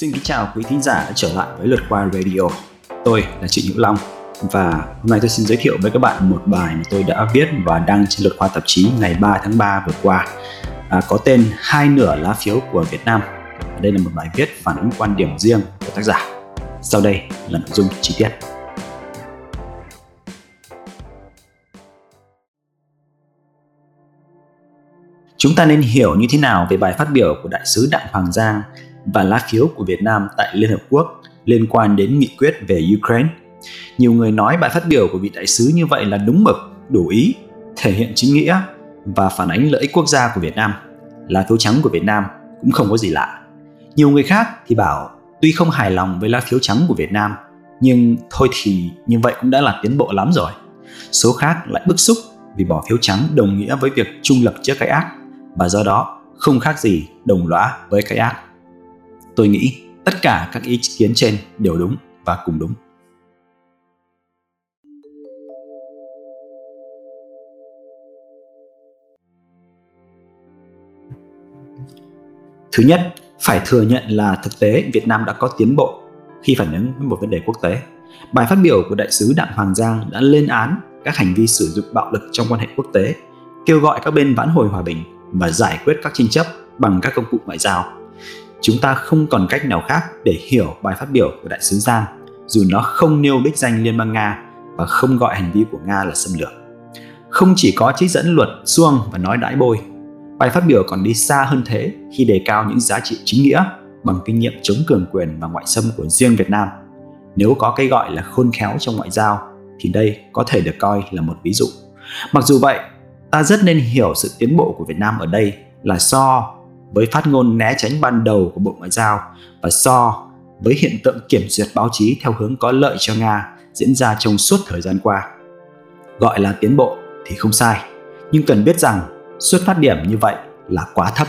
Xin kính chào quý thính giả đã trở lại với Luật Khoa Radio. Tôi là Trịnh Vũ Long và hôm nay tôi xin giới thiệu với các bạn một bài mà tôi đã viết và đăng trên Luật Khoa tạp chí ngày 3 tháng 3 vừa qua, có tên Hai nửa lá phiếu của Việt Nam. Đây là một bài viết phản ánh quan điểm riêng của tác giả. Sau đây là nội dung chi tiết. Chúng ta nên hiểu như thế nào về bài phát biểu của Đại sứ Đặng Hoàng Giang và lá phiếu của Việt Nam tại Liên Hợp Quốc liên quan đến nghị quyết về Ukraine? Nhiều người nói bài phát biểu của vị đại sứ như vậy là đúng mực, đủ ý, thể hiện chính nghĩa và phản ánh lợi ích quốc gia của Việt Nam. Lá phiếu trắng của Việt Nam cũng không có gì lạ. Nhiều người khác thì bảo tuy không hài lòng với lá phiếu trắng của Việt Nam, nhưng thôi thì như vậy cũng đã là tiến bộ lắm rồi. Số khác lại bức xúc vì bỏ phiếu trắng đồng nghĩa với việc trung lập trước cái ác, và do đó không khác gì đồng lõa với cái ác. Tôi nghĩ tất cả các ý kiến trên đều đúng và cùng đúng. Thứ nhất, phải thừa nhận là thực tế Việt Nam đã có tiến bộ khi phản ứng với một vấn đề quốc tế. Bài phát biểu của Đại sứ Đặng Hoàng Giang đã lên án các hành vi sử dụng bạo lực trong quan hệ quốc tế, kêu gọi các bên vãn hồi hòa bình và giải quyết các tranh chấp bằng các công cụ ngoại giao. Chúng ta không còn cách nào khác để hiểu bài phát biểu của Đại sứ Giang, dù nó không nêu đích danh Liên bang Nga và không gọi hành vi của Nga là xâm lược. Không chỉ có trích dẫn luật xuông và nói đãi bôi, bài phát biểu còn đi xa hơn thế khi đề cao những giá trị chính nghĩa bằng kinh nghiệm chống cường quyền và ngoại xâm của riêng Việt Nam. Nếu có cái gọi là khôn khéo trong ngoại giao, thì đây có thể được coi là một ví dụ. Mặc dù vậy, ta rất nên hiểu sự tiến bộ của Việt Nam ở đây là so với phát ngôn né tránh ban đầu của Bộ Ngoại giao và so với hiện tượng kiểm duyệt báo chí theo hướng có lợi cho Nga diễn ra trong suốt thời gian qua. Gọi là tiến bộ thì không sai, nhưng cần biết rằng xuất phát điểm như vậy là quá thấp.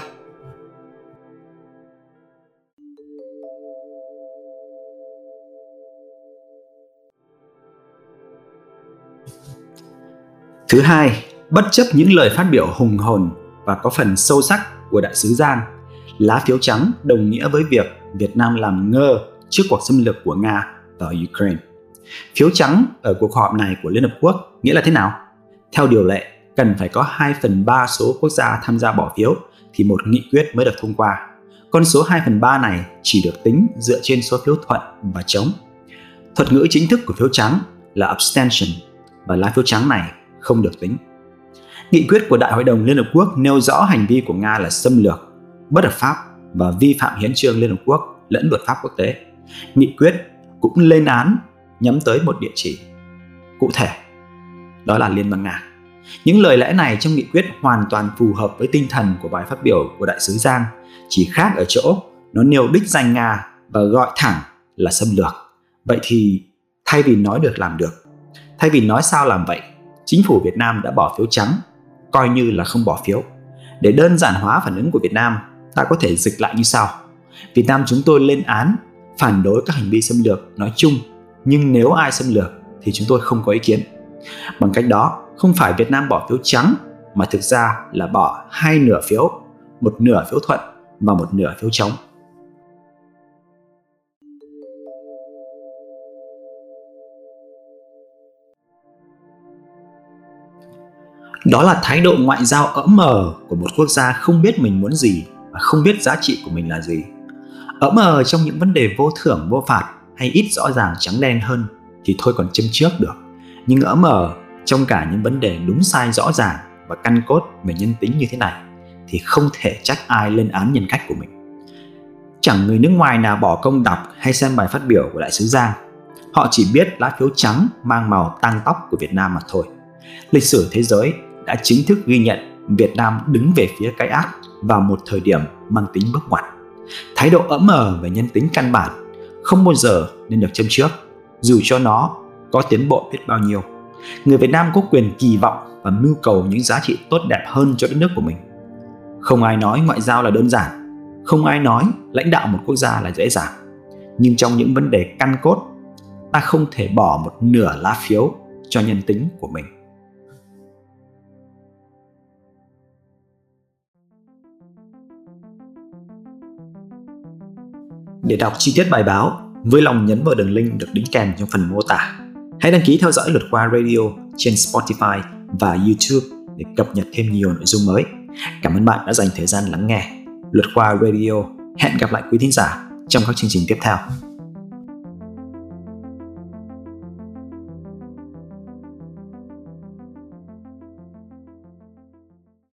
Thứ hai, bất chấp những lời phát biểu hùng hồn và có phần sâu sắc của Đại sứ Giang, lá phiếu trắng đồng nghĩa với việc Việt Nam làm ngơ trước cuộc xâm lược của Nga vào Ukraine. Phiếu trắng ở cuộc họp này của Liên Hợp Quốc nghĩa là thế nào? Theo điều lệ, cần phải có 2/3 số quốc gia tham gia bỏ phiếu thì một nghị quyết mới được thông qua. Con số 2/3 này chỉ được tính dựa trên số phiếu thuận và chống. Thuật ngữ chính thức của phiếu trắng là abstention và lá phiếu trắng này không được tính. Nghị quyết của Đại hội đồng Liên Hợp Quốc nêu rõ hành vi của Nga là xâm lược, bất hợp pháp và vi phạm hiến chương Liên Hợp Quốc lẫn luật pháp quốc tế. Nghị quyết cũng lên án nhắm tới một địa chỉ cụ thể, đó là Liên bang Nga. Những lời lẽ này trong nghị quyết hoàn toàn phù hợp với tinh thần của bài phát biểu của Đại sứ Giang, chỉ khác ở chỗ nó nêu đích danh Nga và gọi thẳng là xâm lược. Vậy thì thay vì nói được làm được, thay vì nói sao làm vậy, chính phủ Việt Nam đã bỏ phiếu trắng, coi như là không bỏ phiếu. Để đơn giản hóa phản ứng của Việt Nam, ta có thể dịch lại như sau. Việt Nam chúng tôi lên án, phản đối các hành vi xâm lược nói chung, nhưng nếu ai xâm lược thì chúng tôi không có ý kiến. Bằng cách đó, không phải Việt Nam bỏ phiếu trắng, mà thực ra là bỏ 2/2 phiếu, 1/2 phiếu thuận và 1/2 phiếu chống. Đó là thái độ ngoại giao ỡm mờ của một quốc gia không biết mình muốn gì và không biết giá trị của mình là gì. Ỡm mờ trong những vấn đề vô thưởng vô phạt hay ít rõ ràng trắng đen hơn thì thôi còn châm trước được. Nhưng ỡm mờ trong cả những vấn đề đúng sai rõ ràng và căn cốt về nhân tính như thế này thì không thể trách ai lên án nhân cách của mình. Chẳng người nước ngoài nào bỏ công đọc hay xem bài phát biểu của Đại sứ Giang. Họ chỉ biết lá phiếu trắng mang màu tang tóc của Việt Nam mà thôi. Lịch sử thế giới đã chính thức ghi nhận Việt Nam đứng về phía cái ác vào một thời điểm mang tính bước ngoặt. Thái độ ỡm mờ về nhân tính căn bản không bao giờ nên được châm trước, dù cho nó có tiến bộ biết bao nhiêu. Người Việt Nam có quyền kỳ vọng và mưu cầu những giá trị tốt đẹp hơn cho đất nước của mình. Không ai nói ngoại giao là đơn giản, không ai nói lãnh đạo một quốc gia là dễ dàng. Nhưng trong những vấn đề căn cốt, ta không thể bỏ 1/2 lá phiếu cho nhân tính của mình. Để đọc chi tiết bài báo, vui lòng nhấn vào đường link được đính kèm trong phần mô tả. Hãy đăng ký theo dõi Luật Khoa Radio trên Spotify và YouTube để cập nhật thêm nhiều nội dung mới. Cảm ơn bạn đã dành thời gian lắng nghe. Luật Khoa Radio hẹn gặp lại quý thính giả trong các chương trình tiếp theo.